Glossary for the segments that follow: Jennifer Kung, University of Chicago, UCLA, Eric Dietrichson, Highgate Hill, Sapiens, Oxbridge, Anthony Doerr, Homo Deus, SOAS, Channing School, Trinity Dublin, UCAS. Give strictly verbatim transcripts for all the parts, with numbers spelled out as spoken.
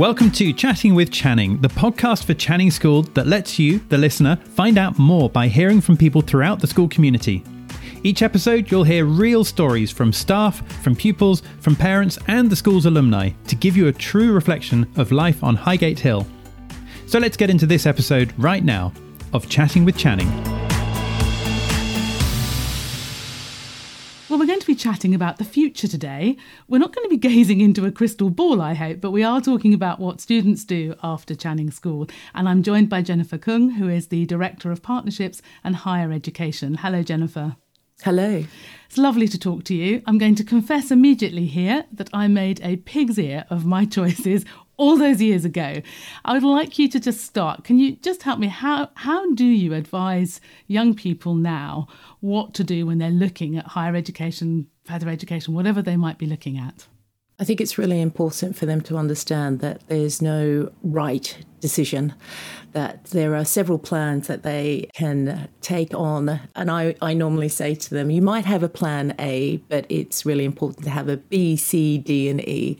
Welcome to Chatting with Channing, the podcast for Channing School that lets you, the listener, find out more by hearing from people throughout the school community. Each episode, you'll hear real stories from staff, from pupils, from parents, and the school's alumni to give you a true reflection of life on Highgate Hill. So let's get into this episode right now of Chatting with Channing. Well, we're going to be chatting about the future today. We're not going to be gazing into a crystal ball, I hope, but we are talking about what students do after Channing School. And I'm joined by Jennifer Kung, who is the Director of Partnerships and Higher Education. Hello, Jennifer. Hello. It's lovely to talk to you. I'm going to confess immediately here that I made a pig's ear of my choices all those years ago. I would like you to just start. Can you just help me? How how do you advise young people now what to do when they're looking at higher education, further education, whatever they might be looking at? I think it's really important for them to understand that there's no right decision, that there are several plans that they can take on. And I, I normally say to them, you might have a plan A, but it's really important to have a B, C, D and E.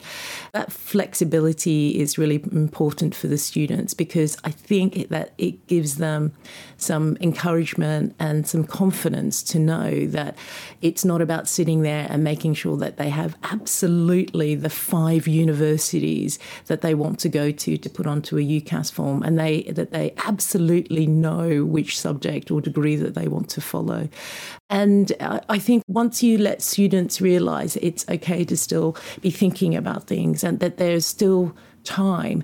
That flexibility is really important for the students because I think that it gives them some encouragement and some confidence to know that it's not about sitting there and making sure that they have absolutely the five universities that they want to go to to put onto a UCAS form, and they that they absolutely know which subject or degree that they want to follow. And I think once you let students realise it's okay to still be thinking about things and that there's still time,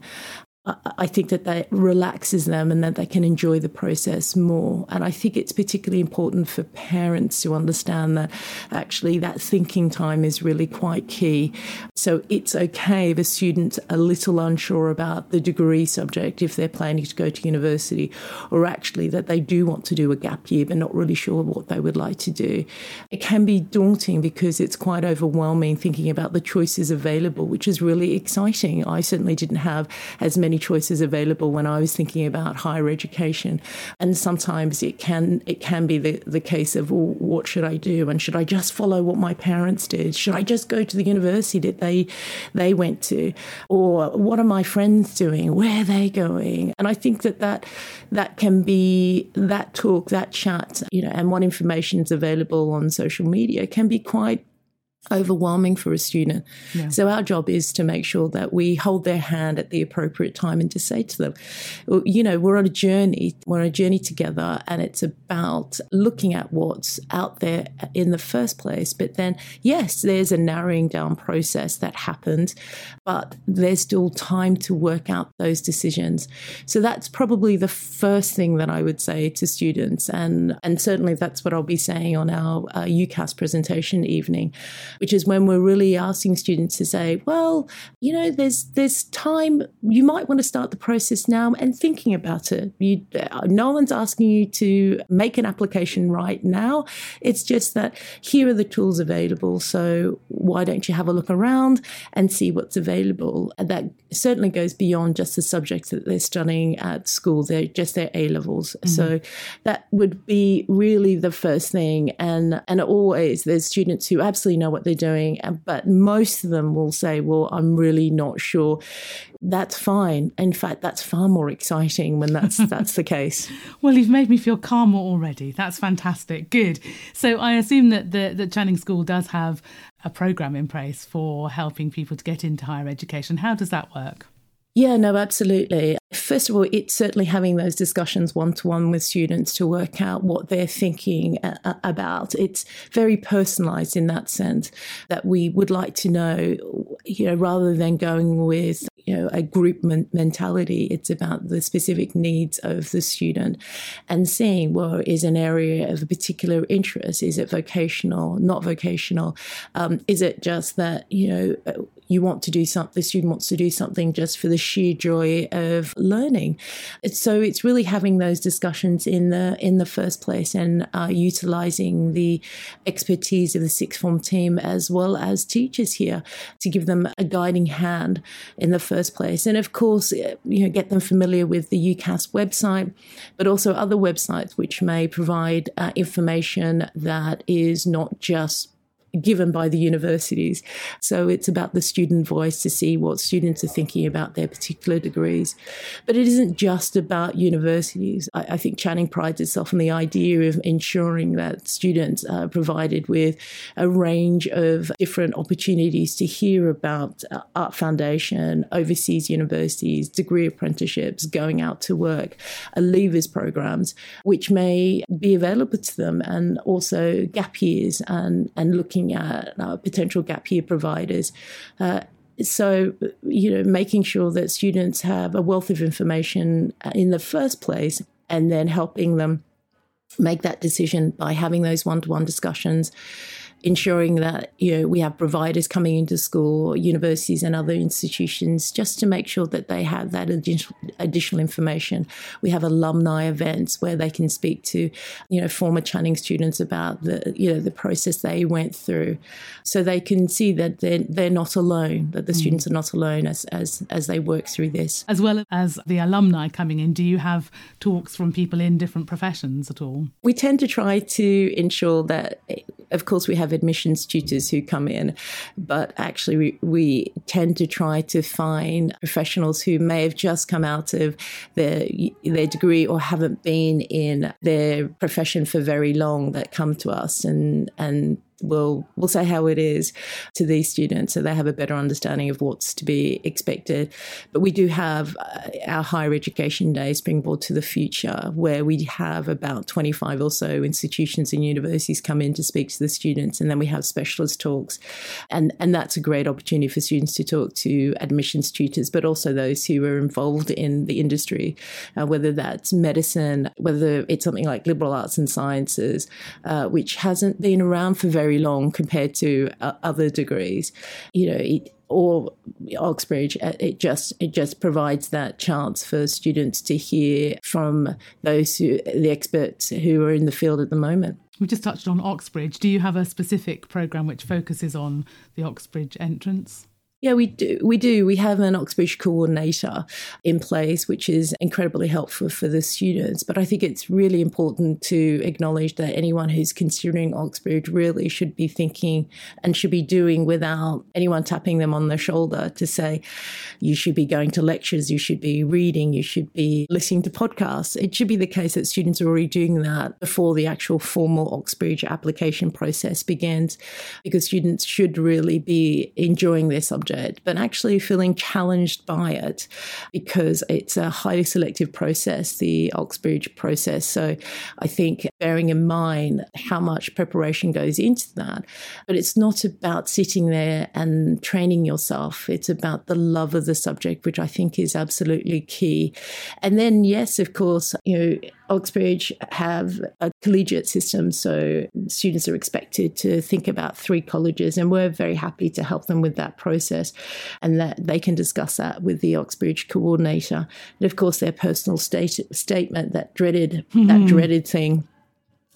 I think that that relaxes them and that they can enjoy the process more. And I think it's particularly important for parents to understand that actually that thinking time is really quite key. So it's okay if a student's a little unsure about the degree subject if they're planning to go to university, or actually that they do want to do a gap year but not really sure what they would like to do. It can be daunting because it's quite overwhelming thinking about the choices available, which is really exciting. I certainly didn't have as many choices available when I was thinking about higher education, and sometimes it can it can be the, the case of, well, what should I do, and should I just follow what my parents did, should I just go to the university that they they went to, or what are my friends doing, where are they going? And I think that that, that can be that talk that chat you know and what information is available on social media can be quite overwhelming for a student. Yeah. So our job is to make sure that we hold their hand at the appropriate time and to say to them, you know, we're on a journey, we're on a journey together, and it's about looking at what's out there in the first place. But then, yes, there's a narrowing down process that happened, but there's still time to work out those decisions. So that's probably the first thing that I would say to students. And, and certainly that's what I'll be saying on our uh, UCAS presentation evening, which is when we're really asking students to say, well, you know, there's there's time. You might want to start the process now and thinking about it. You, no one's asking you to make an application right now. It's just that here are the tools available. So why don't you have a look around and see what's available? And that certainly goes beyond just the subjects that they're studying at school. They're just their A-levels. Mm-hmm. So that would be really the first thing. And, and always there's students who absolutely know what they're doing, but most of them will say, well, I'm really not sure. That's fine. In fact, that's far more exciting when that's that's the case. Well, you've made me feel calmer already. That's fantastic. Good. So I assume that the, the Channing School does have a programme in place for helping people to get into higher education. How does that work? Yeah, no, absolutely. First of all, it's certainly having those discussions one-to-one with students to work out what they're thinking a- about. It's very personalised in that sense, that we would like to know, you know, rather than going with, you know, a group men- mentality, it's about the specific needs of the student and seeing, well, is an area of a particular interest? Is it vocational, not vocational? Um, is it just that, you know, you want to do something, the student wants to do something just for the sheer joy of learning? So it's really having those discussions in the in the first place, and uh, utilising the expertise of the sixth form team as well as teachers here to give them a guiding hand in the first place. And of course, you know, get them familiar with the UCAS website, but also other websites which may provide uh, information that is not just given by the universities. So it's about the student voice to see what students are thinking about their particular degrees. But it isn't just about universities. I, I think Channing prides itself on the idea of ensuring that students are provided with a range of different opportunities to hear about uh, Art Foundation, overseas universities, degree apprenticeships, going out to work, uh, leavers programs, which may be available to them, and also gap years and, and looking at uh, potential gap year providers. Uh, so, you know, making sure that students have a wealth of information in the first place, and then helping them make that decision by having those one-to-one discussions, ensuring that, you know, we have providers coming into school, universities and other institutions, just to make sure that they have that additional, additional information. We have alumni events where they can speak to, you know, former Channing students about the, you know, the process they went through, so they can see that they're, they're not alone, that the mm. students are not alone as, as, as they work through this. As well as the alumni coming in, do you have talks from people in different professions at all? We tend to try to ensure that, of course, we have admissions tutors who come in, but actually we, we tend to try to find professionals who may have just come out of their their degree or haven't been in their profession for very long, that come to us and and We'll, we'll say how it is to these students, so they have a better understanding of what's to be expected. But we do have uh, our Higher Education Day, Springboard to the Future, where we have about twenty-five or so institutions and universities come in to speak to the students, and then we have specialist talks. And, and that's a great opportunity for students to talk to admissions tutors, but also those who are involved in the industry, uh, whether that's medicine, whether it's something like liberal arts and sciences, uh, which hasn't been around for very very long compared to uh, other degrees, you know, it, or Oxbridge. It just it just provides that chance for students to hear from those who, the experts who are in the field at the moment. We've just touched on Oxbridge. Do you have a specific programme which focuses on the Oxbridge entrance? Yeah, we do. We do. We have an Oxbridge coordinator in place, which is incredibly helpful for the students. But I think it's really important to acknowledge that anyone who's considering Oxbridge really should be thinking and should be doing without anyone tapping them on the shoulder to say, you should be going to lectures, you should be reading, you should be listening to podcasts. It should be the case that students are already doing that before the actual formal Oxbridge application process begins, because students should really be enjoying their subject, but actually feeling challenged by it, because it's a highly selective process, the Oxbridge process. So I think bearing in mind how much preparation goes into that, but it's not about sitting there and training yourself. It's about the love of the subject, which I think is absolutely key. And then, yes, of course, you know, Oxbridge have a collegiate system, so students are expected to think about three colleges, and we're very happy to help them with that process, and that they can discuss that with the Oxbridge coordinator. And of course, their personal state, statement, that dreaded mm-hmm. that dreaded thing,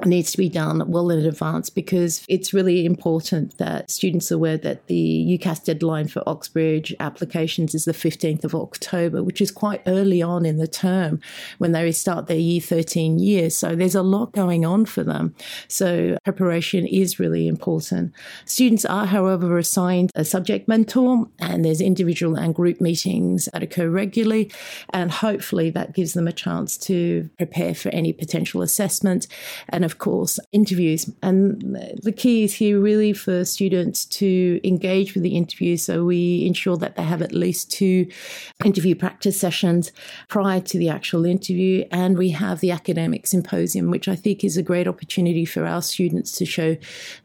needs to be done well in advance, because it's really important that students are aware that the UCAS deadline for Oxbridge applications is the fifteenth of October, which is quite early on in the term when they start their year thirteen year. So there's a lot going on for them. So preparation is really important. Students are, however, assigned a subject mentor, and there's individual and group meetings that occur regularly. And hopefully that gives them a chance to prepare for any potential assessment, and of course, interviews. And the key is here really for students to engage with the interview. So we ensure that they have at least two interview practice sessions prior to the actual interview. And we have the academic symposium, which I think is a great opportunity for our students to show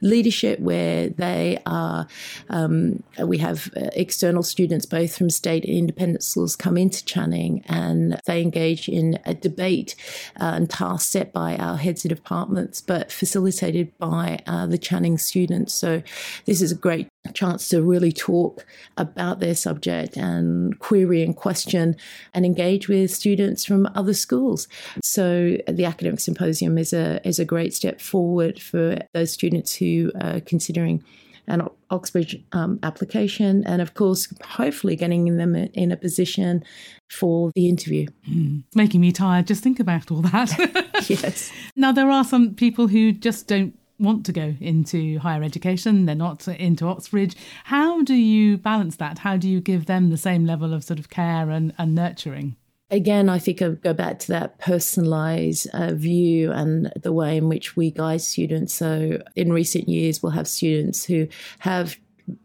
leadership, where they are. Um, we have external students, both from state and independent schools, come into Channing, and they engage in a debate uh, and tasks set by our heads of department, but facilitated by uh, the Channing students. So this is a great chance to really talk about their subject and query and question and engage with students from other schools. So the academic symposium is a is a great step forward for those students who are considering an Oxbridge um, application, and of course, hopefully getting them in a position for the interview. Mm. It's making me tired. Just think about all that. Yes. Now, there are some people who just don't want to go into higher education, they're not into Oxbridge. How do you balance that? How do you give them the same level of sort of care and, and nurturing? Again, I think I go back to that personalised uh, view and the way in which we guide students. So in recent years, we'll have students who have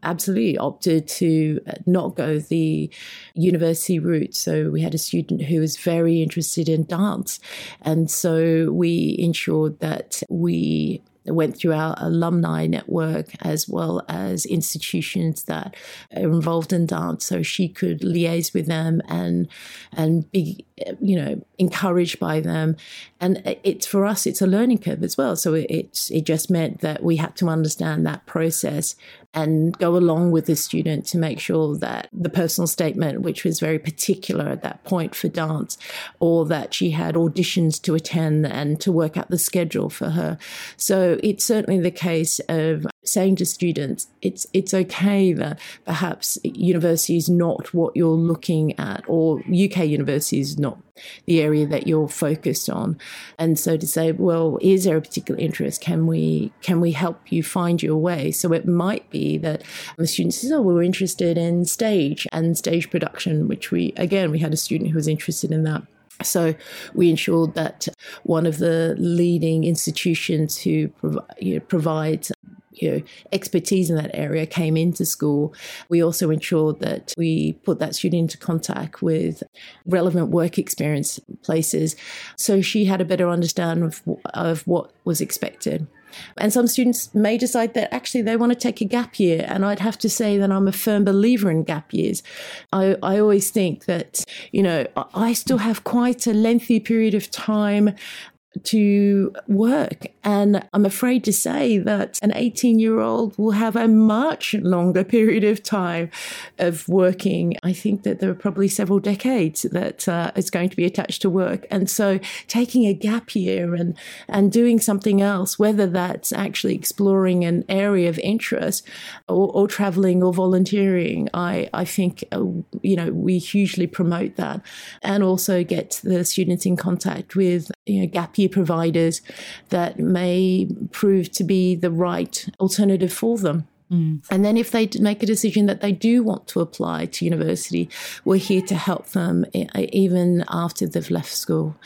absolutely opted to not go the university route. So we had a student who was very interested in dance. And so we ensured that we went through our alumni network as well as institutions that are involved in dance, so she could liaise with them and and be, you know, encouraged by them. And it's, for us, it's a learning curve as well. So it it just meant that we had to understand that process and go along with the student to make sure that the personal statement, which was very particular at that point for dance, or that she had auditions to attend and to work out the schedule for her. So it's certainly the case of saying to students, it's it's okay that perhaps university is not what you're looking at, or U K university is not the area that you're focused on. And so to say, well, is there a particular interest? Can we can we help you find your way? So it might be that the student says, oh, we're interested in stage and stage production, which we, again, we had a student who was interested in that. So we ensured that one of the leading institutions who prov- you know, provides you know, expertise in that area came into school. We also ensured that we put that student into contact with relevant work experience places, so she had a better understanding of, of what was expected. And some students may decide that actually they want to take a gap year. And I'd have to say that I'm a firm believer in gap years. I, I always think that, you know, I still have quite a lengthy period of time to work. And I'm afraid to say that an eighteen-year-old will have a much longer period of time of working. I think that there are probably several decades that uh, is going to be attached to work. And so taking a gap year and, and doing something else, whether that's actually exploring an area of interest or, or traveling or volunteering, I, I think, uh, you know, we hugely promote that, and also get the students in contact with, you know, gap year providers that may prove to be the right alternative for them. Mm. And then if they make a decision that they do want to apply to university, we're here to help them even after they've left school.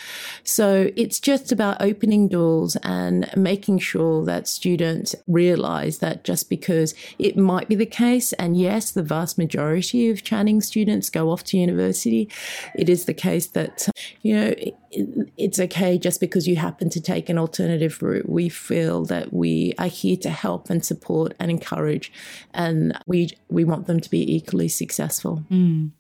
So it's just about opening doors and making sure that students realise that just because it might be the case, and yes, the vast majority of Channing students go off to university, it is the case that, you know, it's okay just because you happen to take an alternative route. We feel that we are here to help and support and encourage, and we we want them to be equally successful. Mm.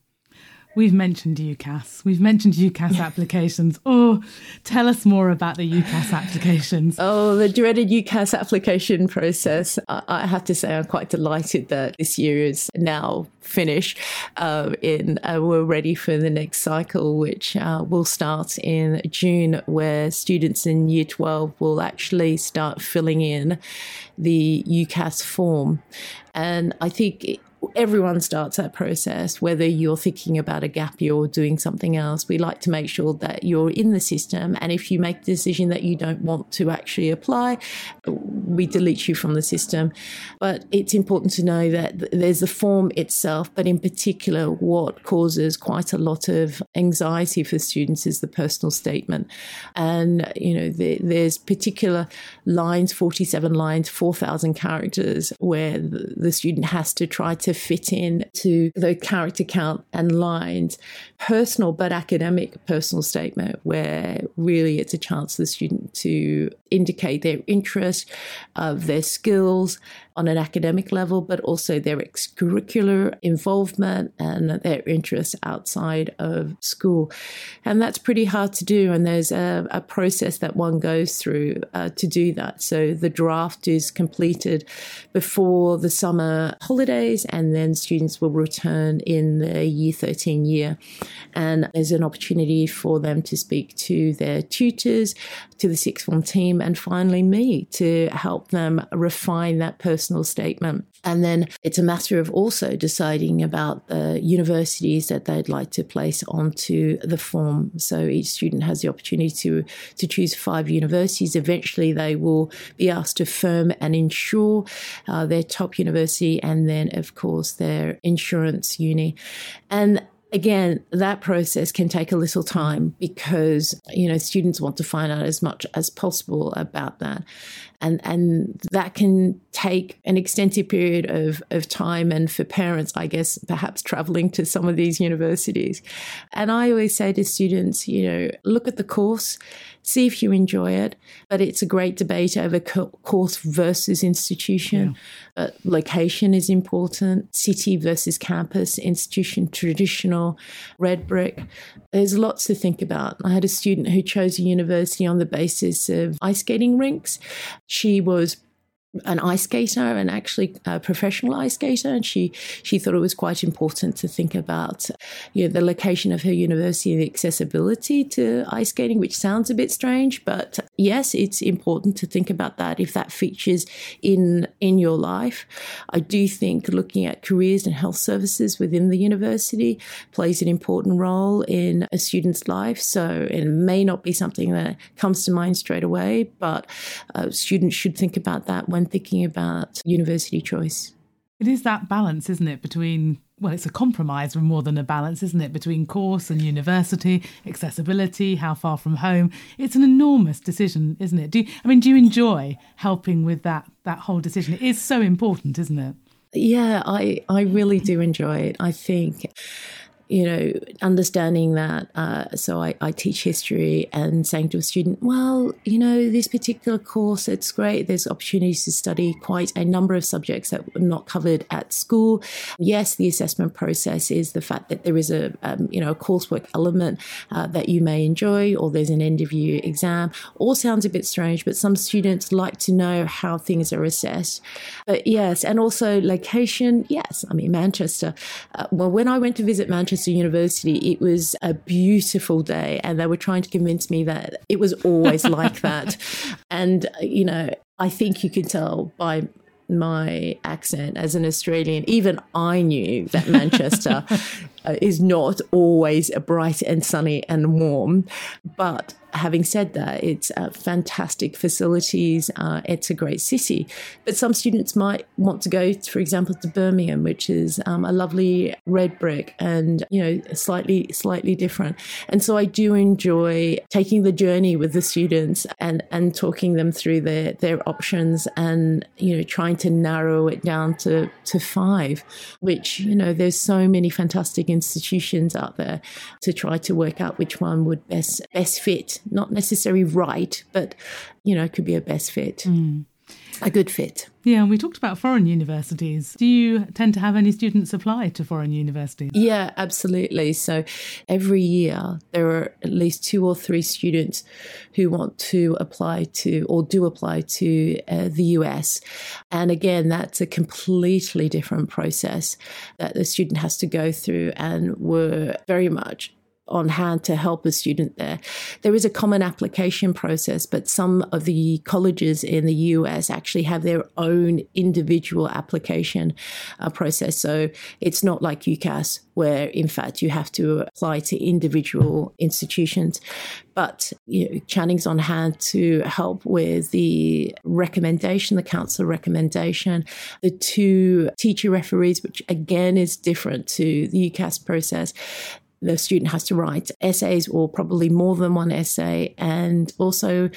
We've mentioned UCAS. We've mentioned UCAS applications. Oh, tell us more about the UCAS applications. Oh, the dreaded UCAS application process. I have to say I'm quite delighted that this year is now finished. Um, in, uh, we're ready for the next cycle, which uh, will start in June, where students in Year twelve will actually start filling in the UCAS form. And I think It, Everyone starts that process, whether you're thinking about a gap year or doing something else. We like to make sure that you're in the system. And if you make the decision that you don't want to actually apply, we delete you from the system. But it's important to know that there's the form itself, but in particular, what causes quite a lot of anxiety for students is the personal statement. And, you know, the, there's particular lines, forty-seven lines, four thousand characters, where the, the student has to try to fit in to the character count and lines, personal but academic personal statement, where really it's a chance for the student to indicate their interest of their skills on an academic level, but also their extracurricular involvement and their interests outside of school. And that's pretty hard to do. And there's a, a process that one goes through uh, to do that. So the draft is completed before the summer holidays, and then students will return in the Year thirteen year. And there's an opportunity for them to speak to their tutors, to the sixth form team, and finally me to help them refine that personal statement. And then it's a matter of also deciding about the universities that they'd like to place onto the form. So each student has the opportunity to, to choose five universities. Eventually they will be asked to firm and insure uh, their top university, and then, of course, their insurance uni. And again, that process can take a little time because, you know, students want to find out as much as possible about that. And and that can take an extensive period of, of time, and for parents, I guess, perhaps traveling to some of these universities. And I always say to students, you know, look at the course, see if you enjoy it. But it's a great debate over co- course versus institution. Yeah. Uh, location is important, city versus campus, institution, traditional, red brick. There's lots to think about. I had a student who chose a university on the basis of ice skating rinks. She was an ice skater, and actually a professional ice skater, and she she thought it was quite important to think about, you know, the location of her university and the accessibility to ice skating, which sounds a bit strange, but yes, it's important to think about that if that features in in your life. I do think looking at careers and health services within the university plays an important role in a student's life, so it may not be something that comes to mind straight away, but uh, students should think about that when thinking about university choice. It is that balance, isn't it, between, well, it's a compromise more than a balance, isn't it, between course and university, accessibility, how far from home. It's an enormous decision, isn't it? Do you, I mean, do you enjoy helping with that, that whole decision? It is so important, isn't it? Yeah, I, I really do enjoy it. I think, you know, understanding that. Uh, so I, I teach history, and saying to a student, well, you know, this particular course, it's great. There's opportunities to study quite a number of subjects that were not covered at school. Yes, the assessment process is the fact that there is a, um, you know, a coursework element uh, that you may enjoy, or there's an end of year exam. All sounds a bit strange, but some students like to know how things are assessed. But yes, and also location. Yes, I mean, Manchester. Uh, well, when I went to visit Manchester, University, it was a beautiful day, and they were trying to convince me that it was always like that. And, you know, I think you can tell by my accent as an Australian, even I knew that Manchester uh, is not always bright and sunny and warm. But having said that, it's uh, fantastic facilities. Uh, it's a great city. But some students might want to go, for example, to Birmingham, which is um, a lovely red brick and, you know, slightly, slightly different. And so I do enjoy taking the journey with the students and, and talking them through their, their options and, you know, trying to narrow it down to, to five, which, you know, there's so many fantastic institutions out there to try to work out which one would best, best fit. Not necessarily right, but, you know, it could be a best fit, mm. a good fit. Yeah, and we talked about foreign universities. Do you tend to have any students apply to foreign universities? Yeah, absolutely. So every year there are at least two or three students who want to apply to or do apply to uh, the U S. And again, that's a completely different process that the student has to go through, and we're very much on hand to help a student there. There is a common application process, but some of the colleges in the U S actually have their own individual application uh, process. So it's not like UCAS, where in fact you have to apply to individual institutions. But, you know, Channing's on hand to help with the recommendation, the council recommendation, the two teacher referees, which again is different to the UCAS process. The student has to write essays, or probably more than one essay. And also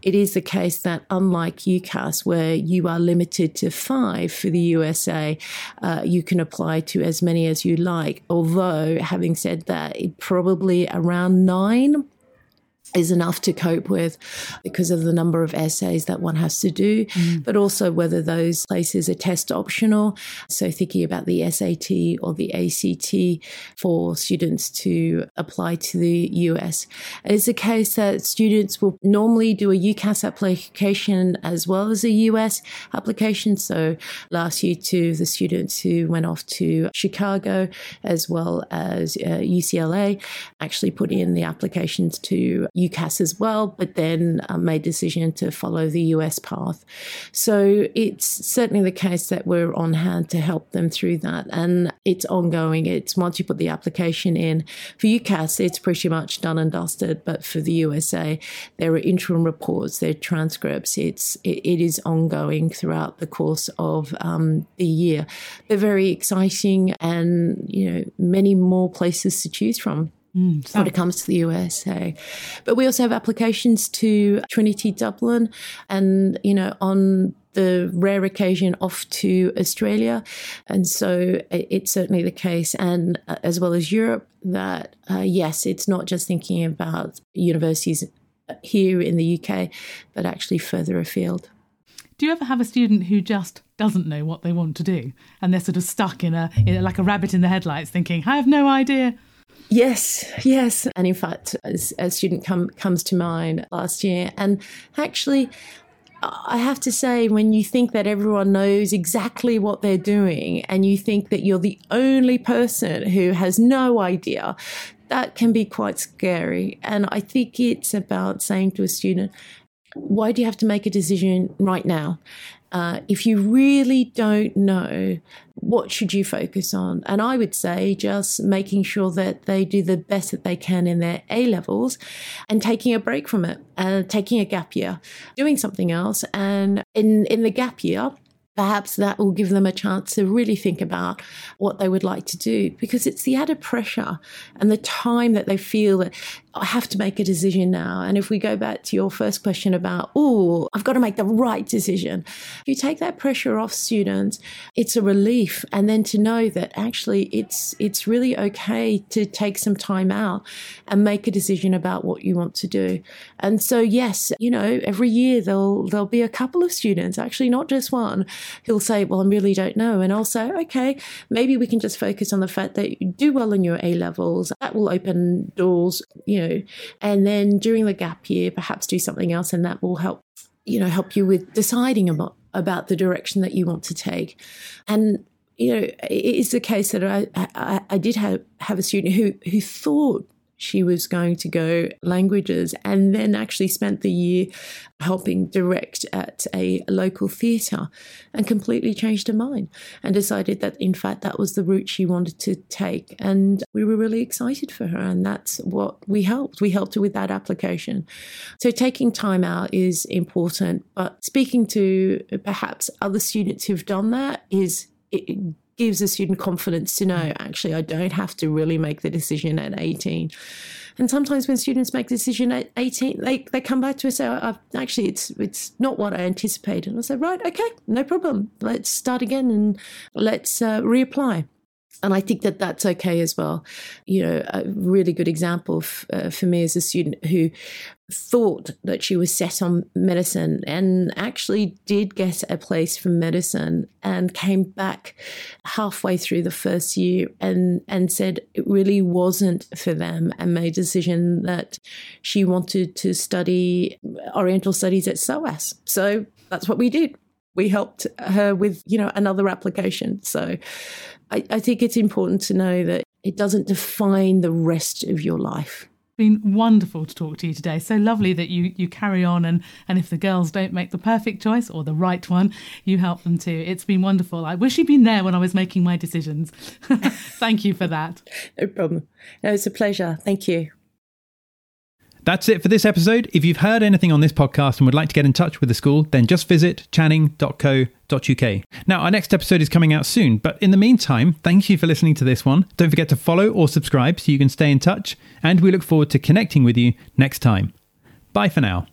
it is the case that, unlike UCAS, where you are limited to five for the U S A, uh, you can apply to as many as you like. Although, having said that, it probably around nine is enough to cope with because of the number of essays that one has to do, mm. but also whether those places are test optional. So thinking about the S A T or the A C T for students to apply to the U S. It's a case that students will normally do a UCAS application as well as a U S application. So last year to the students who went off to Chicago as well as uh, U C L A actually put in the applications to UCAS as well, but then uh, made decision to follow the U S path. So it's certainly the case that we're on hand to help them through that. And it's ongoing. It's once you put the application in. For UCAS, it's pretty much done and dusted. But for the U S A, there are interim reports, there are transcripts. It's, it, it is ongoing throughout the course of um, the year. They're very exciting and, you know, many more places to choose from. Mm, when it comes to the U S A. But we also have applications to Trinity Dublin and, you know, on the rare occasion off to Australia. And so it's certainly the case, and uh, as well as Europe, that, uh, yes, it's not just thinking about universities here in the U K, but actually further afield. Do you ever have a student who just doesn't know what they want to do and they're sort of stuck in a, in a like a rabbit in the headlights thinking, I have no idea? Yes, yes. And in fact, as a student come, comes to mind last year, and actually, I have to say, when you think that everyone knows exactly what they're doing and you think that you're the only person who has no idea, that can be quite scary. And I think it's about saying to a student, why do you have to make a decision right now? Uh, if you really don't know, what should you focus on? And I would say just making sure that they do the best that they can in their A-levels and taking a break from it, and uh, taking a gap year, doing something else. And in, in the gap year, perhaps that will give them a chance to really think about what they would like to do, because it's the added pressure and the time that they feel that I have to make a decision now. And if we go back to your first question about, oh, I've got to make the right decision. If you take that pressure off students, it's a relief. And then to know that actually it's it's really okay to take some time out and make a decision about what you want to do. And so, yes, you know, every year there'll, there'll be a couple of students, actually not just one, who'll say, well, I really don't know. And I'll say, okay, maybe we can just focus on the fact that you do well in your A-levels. That will open doors, you know, and then during the gap year, perhaps do something else. And that will help, you know, help you with deciding about, about the direction that you want to take. And, you know, it is the case that I, I, I did have, have a student who, who thought she was going to go languages, and then actually spent the year helping direct at a local theatre, and completely changed her mind and decided that, in fact, that was the route she wanted to take. And we were really excited for her, and that's what we helped. We helped her with that application. So taking time out is important, but speaking to perhaps other students who've done that is it, gives a student confidence to know, actually, I don't have to really make the decision at eighteen. And sometimes when students make the decision at eighteen, they, they come back to us and say, I've, actually, it's it's not what I anticipated. And I say, right, okay, no problem. Let's start again and let's uh, reapply. And I think that that's okay as well. You know, a really good example f- uh, for me is a student who thought that she was set on medicine and actually did get a place for medicine, and came back halfway through the first year and, and said it really wasn't for them, and made a decision that she wanted to study Oriental Studies at S O A S. So that's what we did. We helped her with, you know, another application. So I, I think it's important to know that it doesn't define the rest of your life. It's been wonderful to talk to you today. So lovely that you, you carry on, and, and if the girls don't make the perfect choice or the right one, you help them too. It's been wonderful. I wish you'd been there when I was making my decisions. Thank you for that. No problem. No, it's a pleasure. Thank you. That's it for this episode. If you've heard anything on this podcast and would like to get in touch with the school, then just visit channing dot co dot u k. Now, our next episode is coming out soon, but in the meantime, thank you for listening to this one. Don't forget to follow or subscribe so you can stay in touch, and we look forward to connecting with you next time. Bye for now.